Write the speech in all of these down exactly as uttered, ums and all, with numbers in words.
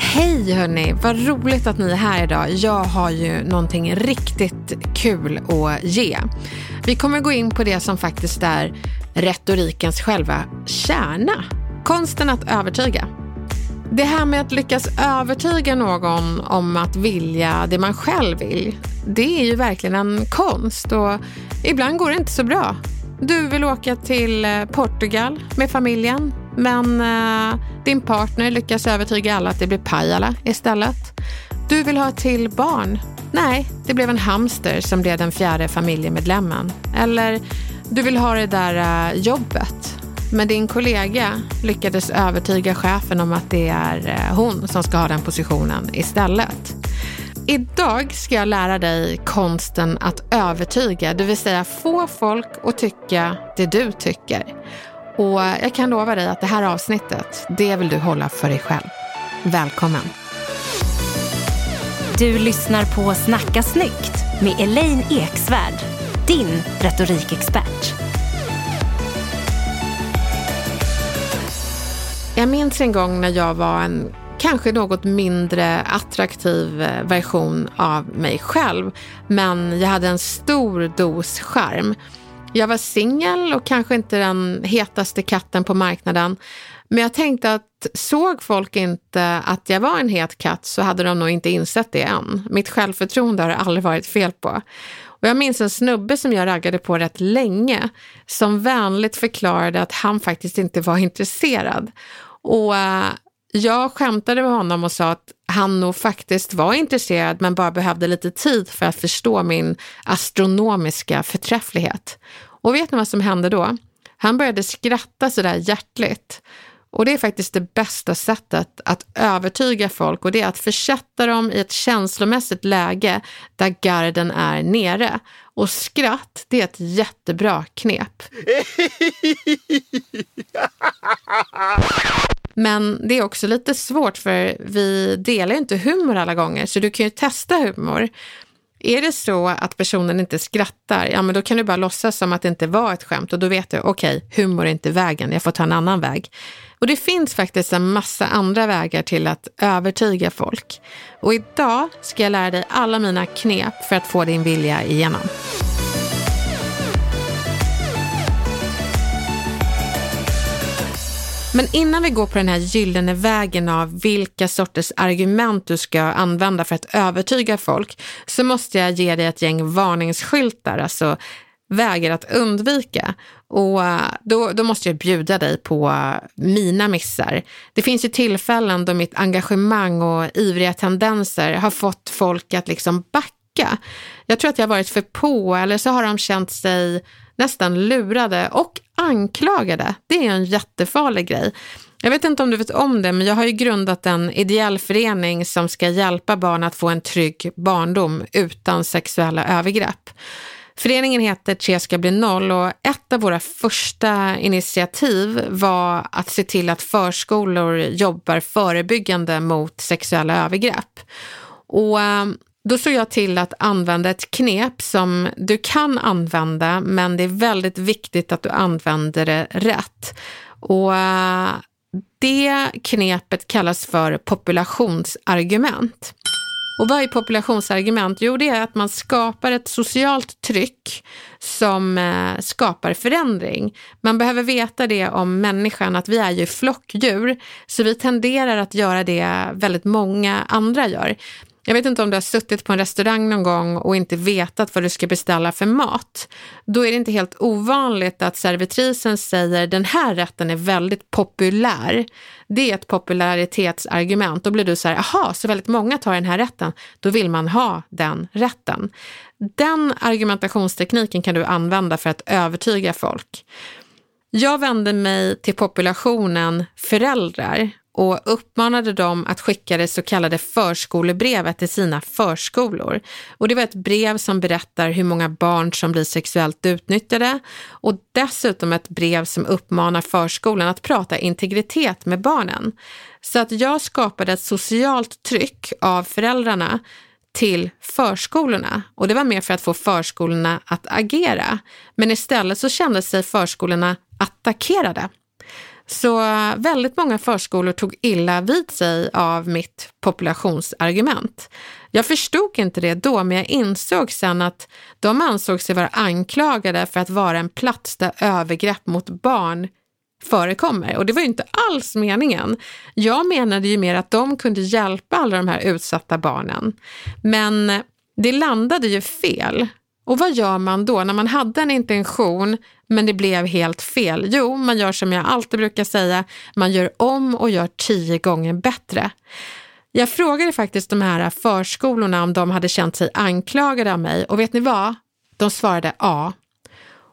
Hej hörni, vad roligt att ni är här idag. Jag har ju någonting riktigt kul att ge. Vi kommer gå in på det som faktiskt är retorikens själva kärna. Konsten att övertyga. Det här med att lyckas övertyga någon om att vilja det man själv vill. Det är ju verkligen en konst och ibland går det inte så bra. Du vill åka till Portugal med familjen. Men eh, din partner lyckas övertyga alla att det blir Pajala istället. Du vill ha till barn. Nej, det blev en hamster som blev den fjärde familjemedlemmen. Eller du vill ha det där eh, jobbet. Men din kollega lyckades övertyga chefen om att det är eh, hon som ska ha den positionen istället. Idag ska jag lära dig konsten att övertyga. Det vill säga få folk att tycka det du tycker. Och jag kan lova dig att det här avsnittet, det vill du hålla för dig själv. Välkommen! Du lyssnar på Snacka snyggt med Elaine Eksvärd, din retorikexpert. Jag minns en gång när jag var en kanske något mindre attraktiv version av mig själv. Men jag hade en stor dos charm. Jag var singel och kanske inte den hetaste katten på marknaden. Men jag tänkte att såg folk inte att jag var en het katt så hade de nog inte insett det än. Mitt självförtroende har aldrig varit fel på. Och jag minns en snubbe som jag raggade på rätt länge som vänligt förklarade att han faktiskt inte var intresserad. Och jag skämtade med honom och sa att han nog faktiskt var intresserad men bara behövde lite tid för att förstå min astronomiska förträfflighet. Och vet ni vad som hände då? Han började skratta sådär hjärtligt. Och det är faktiskt det bästa sättet att övertyga folk, och det är att försätta dem i ett känslomässigt läge där garden är nere. Och skratt, det är ett jättebra knep. Men det är också lite svårt för vi delar ju inte humor alla gånger, så du kan ju testa humor. Är det så att personen inte skrattar, ja men då kan du bara låtsas som att det inte var ett skämt, och då vet du, okej, okay, humor är inte vägen, jag får ta en annan väg. Och det finns faktiskt en massa andra vägar till att övertyga folk. Och idag ska jag lära dig alla mina knep för att få din vilja igenom. Men innan vi går på den här gyllene vägen av vilka sorters argument du ska använda för att övertyga folk, så måste jag ge dig ett gäng varningsskyltar, alltså vägar att undvika. Och då, då måste jag bjuda dig på mina missar. Det finns ju tillfällen då mitt engagemang och ivriga tendenser har fått folk att liksom backa. Jag tror att jag har varit för på, eller så har de känt sig nästan lurade och anklagade. Det är en jättefarlig grej. Jag vet inte om du vet om det, men jag har ju grundat en ideell förening som ska hjälpa barn att få en trygg barndom utan sexuella övergrepp. Föreningen heter Tre ska bli noll, och ett av våra första initiativ var att se till att förskolor jobbar förebyggande mot sexuella övergrepp. Och då såg jag till att använda ett knep som du kan använda, men det är väldigt viktigt att du använder det rätt. Och det knepet kallas för populationsargument. Och vad är populationsargument? Jo, det är att man skapar ett socialt tryck som eh, skapar förändring. Man behöver veta det om människan, att vi är ju flockdjur, så vi tenderar att göra det väldigt många andra gör. Jag vet inte om du har suttit på en restaurang någon gång och inte vetat vad du ska beställa för mat. Då är det inte helt ovanligt att servitrisen säger den här rätten är väldigt populär. Det är ett popularitetsargument. Då blir du så här, aha, så väldigt många tar den här rätten. Då vill man ha den rätten. Den argumentationstekniken kan du använda för att övertyga folk. Jag vände mig till populationen föräldrar och uppmanade dem att skicka det så kallade förskolebrevet till sina förskolor. Och det var ett brev som berättar hur många barn som blir sexuellt utnyttjade. Och dessutom ett brev som uppmanar förskolan att prata integritet med barnen. Så att jag skapade ett socialt tryck av föräldrarna till förskolorna. Och det var mer för att få förskolorna att agera. Men istället så kände sig förskolorna attackerade. Så väldigt många förskolor tog illa vid sig av mitt populationsargument. Jag förstod inte det då, men jag insåg sen att de ansåg sig vara anklagade för att vara en plats där övergrepp mot barn förekommer. Och det var ju inte alls meningen. Jag menade ju mer att de kunde hjälpa alla de här utsatta barnen. Men det landade ju fel. Och vad gör man då när man hade en intention men det blev helt fel? Jo, man gör som jag alltid brukar säga, man gör om och gör tio gånger bättre. Jag frågade faktiskt de här förskolorna om de hade känt sig anklagade av mig, och vet ni vad? De svarade ja.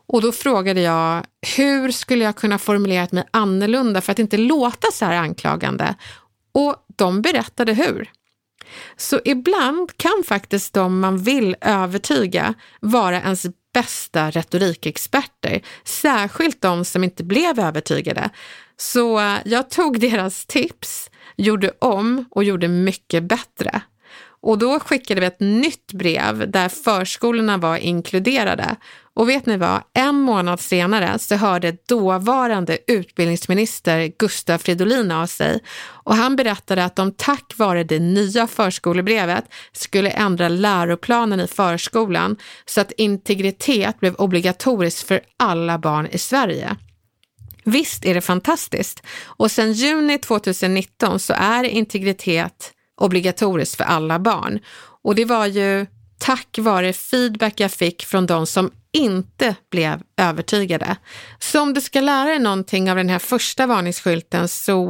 Och då frågade jag, hur skulle jag kunna formulera mig annorlunda för att inte låta så här anklagande? Och de berättade hur. Så ibland kan faktiskt de man vill övertyga vara ens bästa retorikexperter, särskilt de som inte blev övertygade. Så jag tog deras tips, gjorde om och gjorde mycket bättre. Och då skickade vi ett nytt brev där förskolorna var inkluderade. Och vet ni vad, en månad senare så hörde dåvarande utbildningsminister Gustav Fridolin av sig. Och han berättade att de tack vare det nya förskolebrevet skulle ändra läroplanen i förskolan så att integritet blev obligatoriskt för alla barn i Sverige. Visst är det fantastiskt. Och sedan juni tjugonitton så är integritet obligatoriskt för alla barn. Och det var ju tack vare feedback jag fick från de som inte blev övertygade. Så om du ska lära dig någonting av den här första varningsskylten, så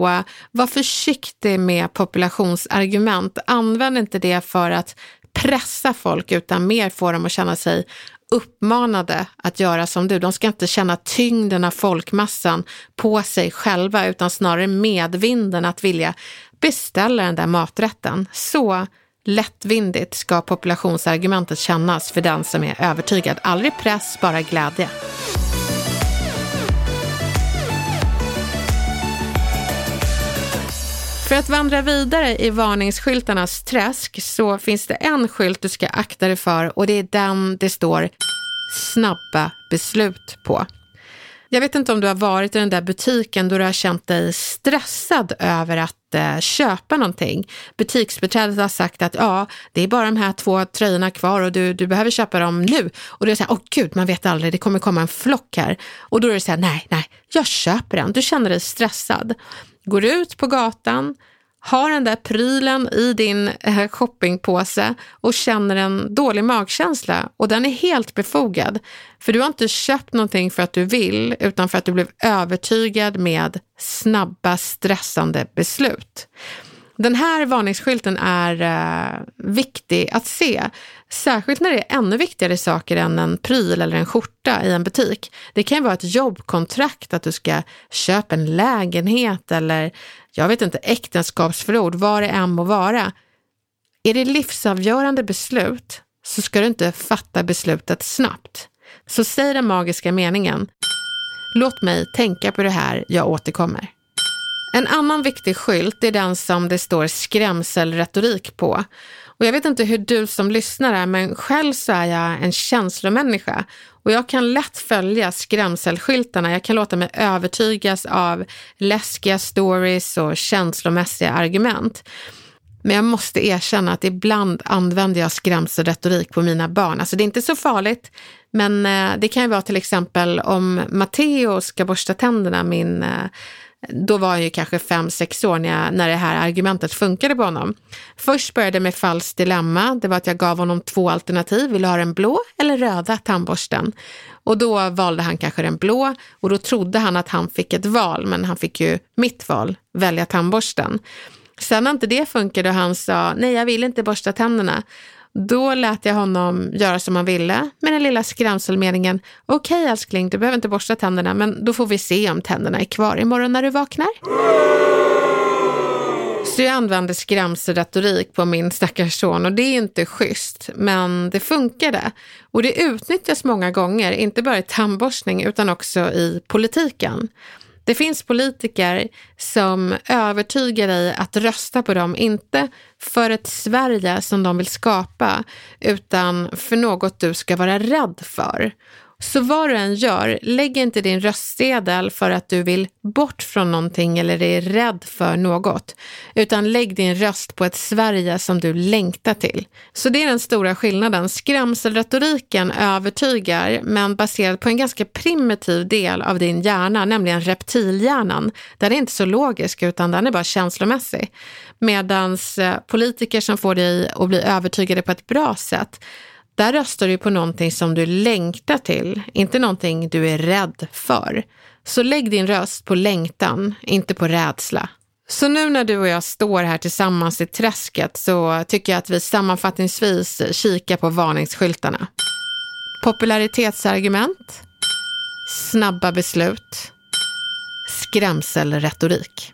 var försiktig med populationsargument. Använd inte det för att pressa folk, utan mer få dem att känna sig uppmanade att göra som du. De ska inte känna tyngden av folkmassan på sig själva, utan snarare medvinden att vilja beställa den där maträtten. Så lättvindigt ska populationsargumentet kännas för den som är övertygad. Aldrig press, bara glädje. För att vandra vidare i varningsskyltarnas träsk så finns det en skylt du ska akta dig för, och det är den det står snabba beslut på. Jag vet inte om du har varit i den där butiken då du har känt dig stressad över att eh, köpa någonting. Butiksbeträdet har sagt att ja, det är bara de här två tröjorna kvar och du, du behöver köpa dem nu. Och du är så här, åh gud, man vet aldrig, det kommer komma en flock här. Och då är det så här, nej, nej, jag köper den. Du känner dig stressad. Går ut på gatan, har den där prylen i din shoppingpåse och känner en dålig magkänsla, och den är helt befogad. För du har inte köpt någonting för att du vill, utan för att du blev övertygad med snabba, stressande beslut. Den här varningsskylten är eh, viktig att se, särskilt när det är ännu viktigare saker än en pryl eller en skjorta i en butik. Det kan vara ett jobbkontrakt, att du ska köpa en lägenhet eller, jag vet inte, äktenskapsförord, vad det än må vara. Är det livsavgörande beslut så ska du inte fatta beslutet snabbt. Så säg den magiska meningen, låt mig tänka på det här, jag återkommer. En annan viktig skylt är den som det står skrämselretorik på. Och jag vet inte hur du som lyssnar är, men själv så är jag en känslomänniska. Och jag kan lätt följa skrämselskyltarna. Jag kan låta mig övertygas av läskiga stories och känslomässiga argument. Men jag måste erkänna att ibland använder jag skrämselretorik på mina barn. Alltså det är inte så farligt, men det kan ju vara till exempel om Matteo ska borsta tänderna, min... Då var jag ju kanske fem sex år när, jag, när det här argumentet funkade på honom. Först började med falskt dilemma. Det var att jag gav honom två alternativ. Vill du ha den blå eller röda tandborsten? Och då valde han kanske den blå. Och då trodde han att han fick ett val. Men han fick ju mitt val. Välja tandborsten. Sen när inte det funkade och han sa nej, jag vill inte borsta tänderna. Då lät jag honom göra som han ville med den lilla skrämselmeningen. Okej okay, älskling, du behöver inte borsta tänderna, men då får vi se om tänderna är kvar imorgon när du vaknar. Så jag använde skrämselretorik på min stackars son och det är inte schysst, men det funkade. Och det utnyttjas många gånger, inte bara i tandborstning utan också i politiken. Det finns politiker som övertygar dig att rösta på dem, inte för ett Sverige som de vill skapa, utan för något du ska vara rädd för. Så vad du än gör, lägg inte din röstsedel för att du vill bort från någonting eller är rädd för något, utan lägg din röst på ett Sverige som du längtar till. Så det är den stora skillnaden. Skrämselretoriken övertygar, men baserad på en ganska primitiv del av din hjärna, nämligen reptilhjärnan. Den är inte så logisk utan den är bara känslomässig. Medans politiker som får dig att bli övertygade på ett bra sätt, där röstar du på någonting som du längtar till, inte någonting du är rädd för. Så lägg din röst på längtan, inte på rädsla. Så nu när du och jag står här tillsammans i träsket så tycker jag att vi sammanfattningsvis kikar på varningsskyltarna. Popularitetsargument, snabba beslut, skrämselretorik.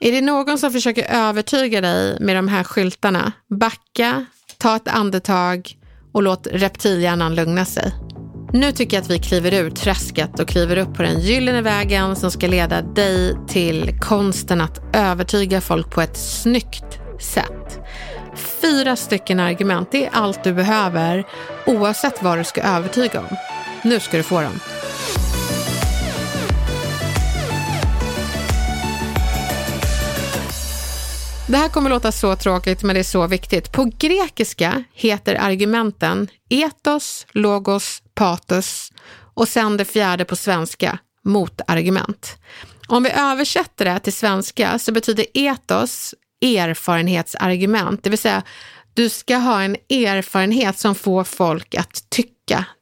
Är det någon som försöker övertyga dig med de här skyltarna? Backa, ta ett andetag och låt reptilhjärnan lugna sig. Nu tycker jag att vi kliver ur träsket och kliver upp på den gyllene vägen som ska leda dig till konsten att övertyga folk på ett snyggt sätt. Fyra stycken argument, det är allt du behöver oavsett vad du ska övertyga om. Nu ska du få dem. Det här kommer låta så tråkigt, men det är så viktigt. På grekiska heter argumenten etos, logos, patos och sen det fjärde på svenska, motargument. Om vi översätter det till svenska så betyder etos erfarenhetsargument. Det vill säga, du ska ha en erfarenhet som får folk att tycka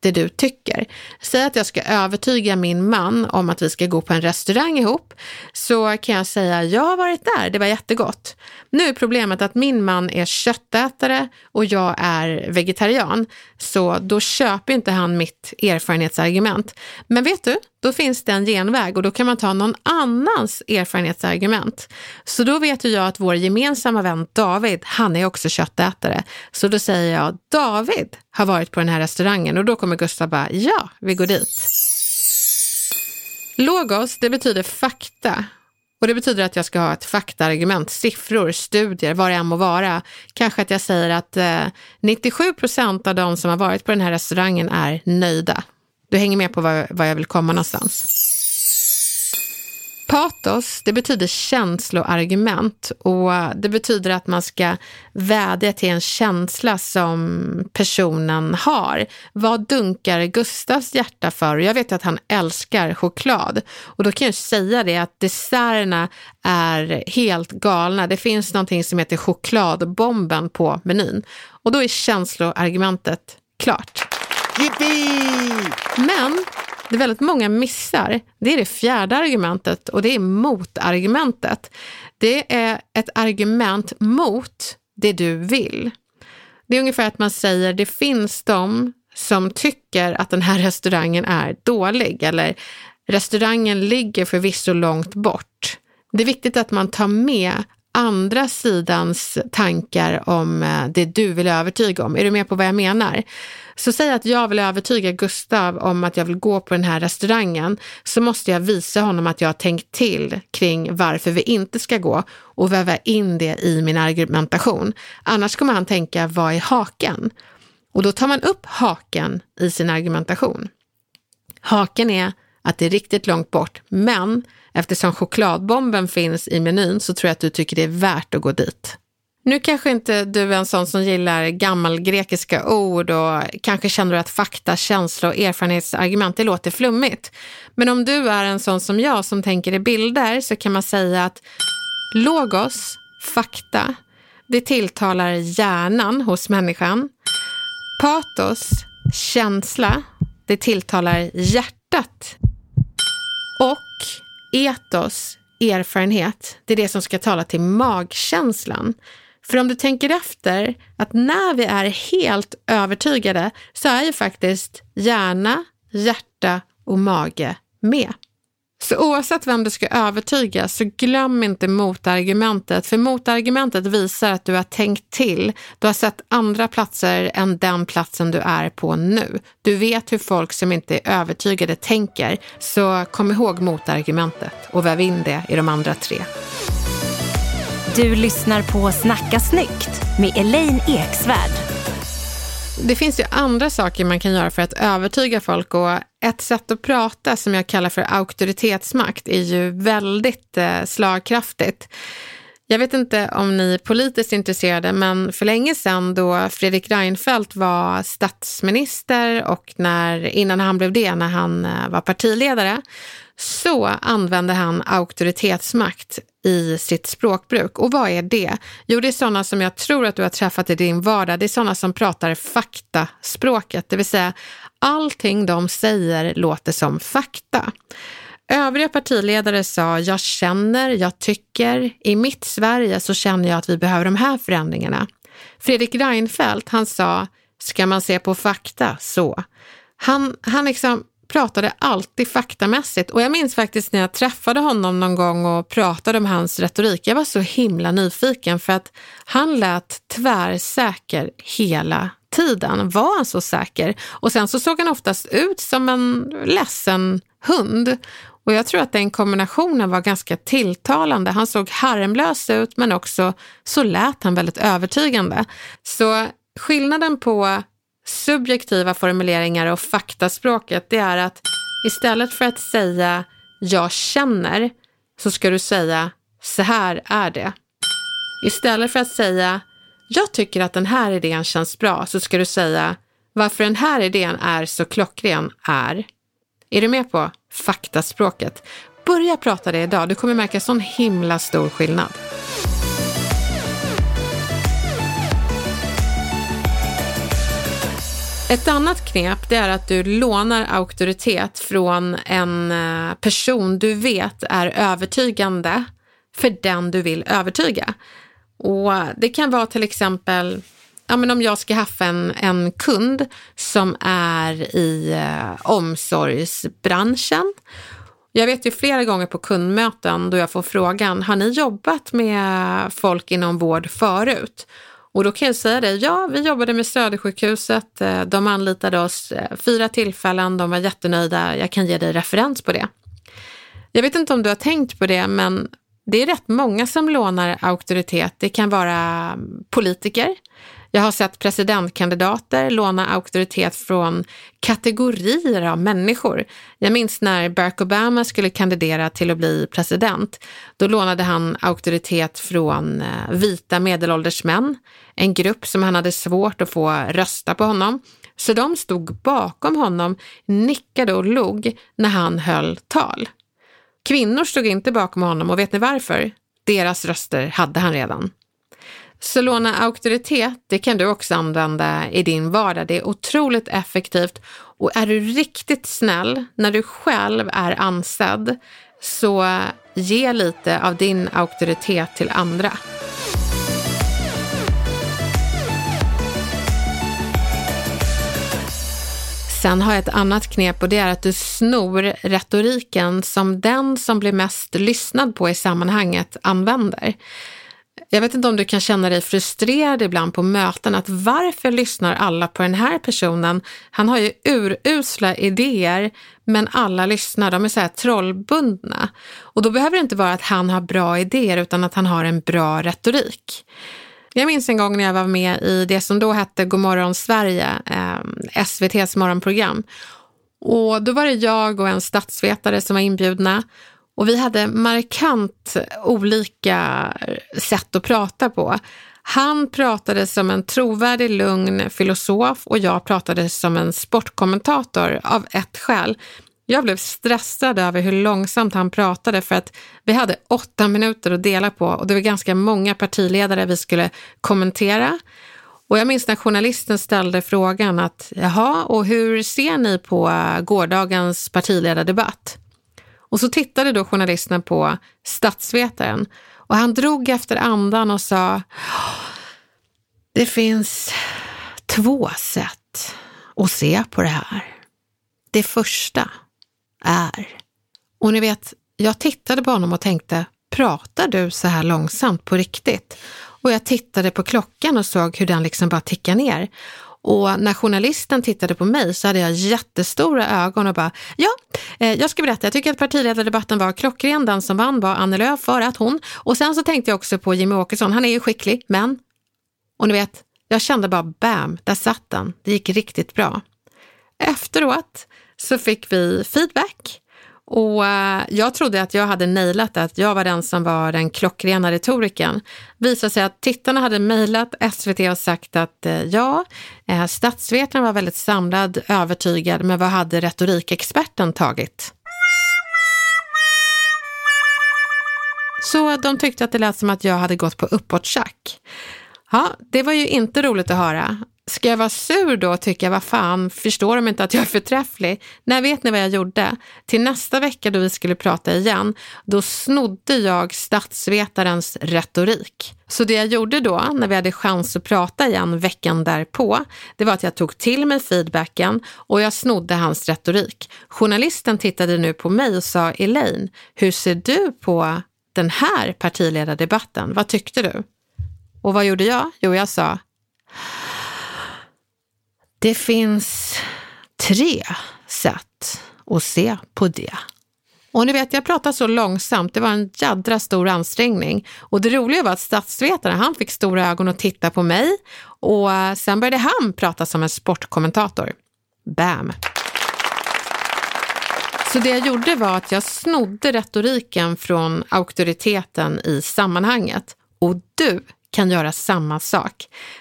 det du tycker. Säg att jag ska övertyga min man om att vi ska gå på en restaurang ihop. Så kan jag säga, jag har varit där, det var jättegott. Nu är problemet att min man är köttätare och jag är vegetarian. Så då köper inte han mitt erfarenhetsargument. Men vet du, då finns det en genväg och då kan man ta någon annans erfarenhetsargument. Så då vet ju jag att vår gemensamma vän David, han är också köttätare. Så då säger jag, David har varit på den här restaurangen, och då kommer Gustav bara, ja, vi går dit. Logos, det betyder fakta. Och det betyder att jag ska ha ett faktaargument, siffror, studier, vad det än må vara. Kanske att jag säger att eh, nittiosju procent av de som har varit på den här restaurangen är nöjda. Du hänger med på vad, vad jag vill komma någonstans. Patos, det betyder känsloargument, och det betyder att man ska vädja till en känsla som personen har. Vad dunkar Gustavs hjärta för? Jag vet att han älskar choklad, och då kan jag säga det att desserterna är helt galna. Det finns någonting som heter chokladbomben på menyn, och då är känsloargumentet klart. Yippee! Men det är väldigt många missar. Det är det fjärde argumentet och det är motargumentet. Det är ett argument mot det du vill. Det är ungefär att man säger, det finns de som tycker att den här restaurangen är dålig, eller restaurangen ligger förvisso långt bort. Det är viktigt att man tar med andra sidans tankar om det du vill övertyga om. Är du med på vad jag menar? Så säg att jag vill övertyga Gustav om att jag vill gå på den här restaurangen, så måste jag visa honom att jag har tänkt till kring varför vi inte ska gå och väva in det i min argumentation. Annars kommer han tänka, vad är haken? Och då tar man upp haken i sin argumentation. Haken är att det är riktigt långt bort, men eftersom chokladbomben finns i menyn så tror jag att du tycker det är värt att gå dit. Nu kanske inte du är en sån som gillar gammalgrekiska ord och kanske känner du att fakta, känsla och erfarenhetsargument det låter flummigt. Men om du är en sån som jag som tänker i bilder så kan man säga att logos, fakta, det tilltalar hjärnan hos människan. Patos, känsla, det tilltalar hjärtat. Och etos, erfarenhet, det är det som ska tala till magkänslan. För om du tänker efter att när vi är helt övertygade så är ju faktiskt hjärna, hjärta och mage med. Så oavsett vem du ska övertyga så glöm inte motargumentet. För motargumentet visar att du har tänkt till. Du har sett andra platser än den platsen du är på nu. Du vet hur folk som inte är övertygade tänker. Så kom ihåg motargumentet och väv in det i de andra tre. Du lyssnar på Snacka snyggt med Elaine Eksvärd. Det finns ju andra saker man kan göra för att övertyga folk, och ett sätt att prata som jag kallar för auktoritetsmakt är ju väldigt eh, slagkraftigt. Jag vet inte om ni är politiskt intresserade, men för länge sedan då Fredrik Reinfeldt var statsminister och när, innan han blev det, när han eh, var partiledare, så använde han auktoritetsmakt i sitt språkbruk. Och vad är det? Jo, det är sådana som jag tror att du har träffat i din vardag. Det är sådana som pratar faktaspråket. Det vill säga, allting de säger låter som fakta. Övriga partiledare sa, jag känner, jag tycker. I mitt Sverige så känner jag att vi behöver de här förändringarna. Fredrik Reinfeldt, han sa, ska man se på fakta så. Han, han liksom... pratade alltid faktamässigt, och jag minns faktiskt när jag träffade honom någon gång och pratade om hans retorik. Jag var så himla nyfiken för att han lät tvärsäker hela tiden. Var han så säker? Och sen så såg han oftast ut som en ledsen hund. Och jag tror att den kombinationen var ganska tilltalande. Han såg harmlös ut, men också så lät han väldigt övertygande. Så skillnaden på subjektiva formuleringar och faktaspråket, det är att istället för att säga jag känner så ska du säga så här är det. Istället för att säga jag tycker att den här idén känns bra så ska du säga varför den här idén är så klockren är. Är du med på faktaspråket? Börja prata det idag, du kommer märka sån himla stor skillnad. Ett annat knep, det är att du lånar auktoritet från en person du vet är övertygande för den du vill övertyga. Och det kan vara till exempel, ja men om jag ska haffa en, en kund som är i eh, omsorgsbranschen. Jag vet ju flera gånger på kundmöten då jag får frågan, har ni jobbat med folk inom vård förut? Och då kan jag säga det, ja vi jobbade med Södersjukhuset, de anlitade oss fyra tillfällen, de var jättenöjda, jag kan ge dig referens på det. Jag vet inte om du har tänkt på det, men det är rätt många som lånar auktoritet, det kan vara politiker. Jag har sett presidentkandidater låna auktoritet från kategorier av människor. Jag minns när Barack Obama skulle kandidera till att bli president. Då lånade han auktoritet från vita medelålders män. En grupp som han hade svårt att få rösta på honom. Så de stod bakom honom, nickade och log när han höll tal. Kvinnor stod inte bakom honom, och vet ni varför? Deras röster hade han redan. Så låna auktoritet, det kan du också använda i din vardag. Det är otroligt effektivt, och är du riktigt snäll när du själv är ansedd så ge lite av din auktoritet till andra. Sen har jag ett annat knep, och det är att du snor retoriken som den som blir mest lyssnad på i sammanhanget använder. Jag vet inte om du kan känna dig frustrerad ibland på möten, att varför lyssnar alla på den här personen? Han har ju urusla idéer, men alla lyssnar, de är så här trollbundna. Och då behöver det inte vara att han har bra idéer, utan att han har en bra retorik. Jag minns en gång när jag var med i det som då hette Godmorgon Sverige, eh, S V T:s morgonprogram. Och då var det jag och en statsvetare som var inbjudna. Och vi hade markant olika sätt att prata på. Han pratade som en trovärdig, lugn filosof och jag pratade som en sportkommentator av ett skäl. Jag blev stressad över hur långsamt han pratade för att vi hade åtta minuter att dela på och det var ganska många partiledare vi skulle kommentera. Och jag minns när journalisten ställde frågan att jaha, och hur ser ni på gårdagens partiledardebatt? Och så tittade då journalisten på statsvetaren och han drog efter andan och sa: det finns två sätt att se på det här. Det första är... Och ni vet, jag tittade på honom och tänkte, pratar du så här långsamt på riktigt? Och jag tittade på klockan och såg hur den liksom bara tickade ner. Och när journalisten tittade på mig så hade jag jättestora ögon och bara, ja, eh, jag ska berätta. Jag tycker att partiledardebatten var klockren. Den som vann var Anne Lööf för att hon... Och sen så tänkte jag också på Jimmy Åkesson. Han är ju skicklig, men... Och ni vet, jag kände bara, bam, där satt den. Det gick riktigt bra. Efteråt så fick vi feedback och jag trodde att jag hade nailat att jag var den som var den klockrena retoriken. Visade sig att tittarna hade mejlat S V T och sagt att ja, statsvetaren var väldigt samlad, övertygad, men vad hade retorikexperten tagit? Så de tyckte att det lät som att jag hade gått på uppåtchack. Ja, det var ju inte roligt att höra. Ska jag vara sur då och tycka, vad fan, förstår de inte att jag är förträfflig? När vet ni vad jag gjorde? Till nästa vecka då vi skulle prata igen, då snodde jag statsvetarens retorik. Så det jag gjorde då, när vi hade chans att prata igen veckan därpå, det var att jag tog till mig feedbacken och jag snodde hans retorik. Journalisten tittade nu på mig och sa, Elaine, hur ser du på den här partiledardebatten? Vad tyckte du? Och vad gjorde jag? Jo, jag sa... Det finns tre sätt att se på det. Och ni vet, jag pratade så långsamt. Det var en jädra stor ansträngning. Och det roliga var att statsvetaren, han fick stora ögon och titta på mig. Och sen började han prata som en sportkommentator. Bam! Så det jag gjorde var att jag snodde retoriken från auktoriteten i sammanhanget. Och du kan göra samma sak.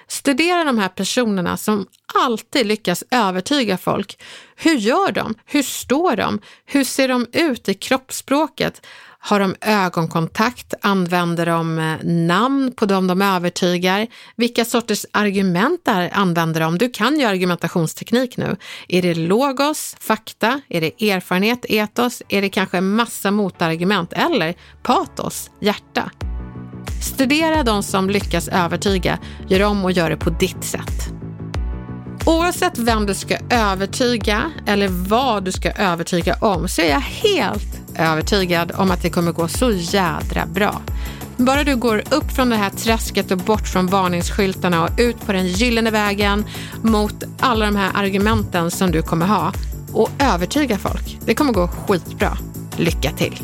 Studera de här personerna som alltid lyckas övertyga folk. Hur gör de? Hur står de? Hur ser de ut i kroppsspråket? Har de ögonkontakt? Använder de namn på dem de övertygar? Vilka sorters argument använder de? Du kan ju argumentationsteknik nu. Är det logos, fakta? Är det erfarenhet, etos? Är det kanske massa motargument? Eller patos, hjärta? Studera de som lyckas övertyga, gör om och gör det på ditt sätt. Oavsett vem du ska övertyga eller vad du ska övertyga om, så är jag helt övertygad om att det kommer gå så jädra bra. Bara du går upp från det här träsket och bort från varningsskyltarna och ut på den gyllene vägen mot alla de här argumenten som du kommer ha och övertyga folk. Det kommer gå skitbra. Lycka till!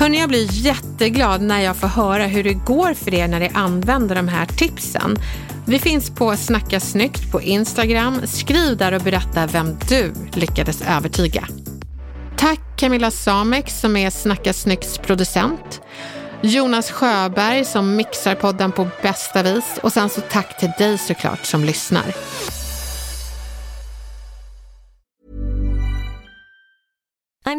Hörrni, jag blir jätteglad när jag får höra hur det går för er när ni använder de här tipsen. Vi finns på Snacka Snyggt på Instagram. Skriv där och berätta vem du lyckades övertyga. Tack Camilla Samek som är Snacka Snyggts producent. Jonas Sjöberg som mixar podden på bästa vis. Och sen så tack till dig såklart som lyssnar. I'm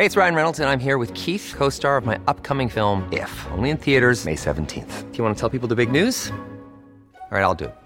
Hey, it's Ryan Reynolds, and I'm here with Keith, co-star of my upcoming film, If, only in theaters May seventeenth. Do you want to tell people the big news? All right, I'll do it.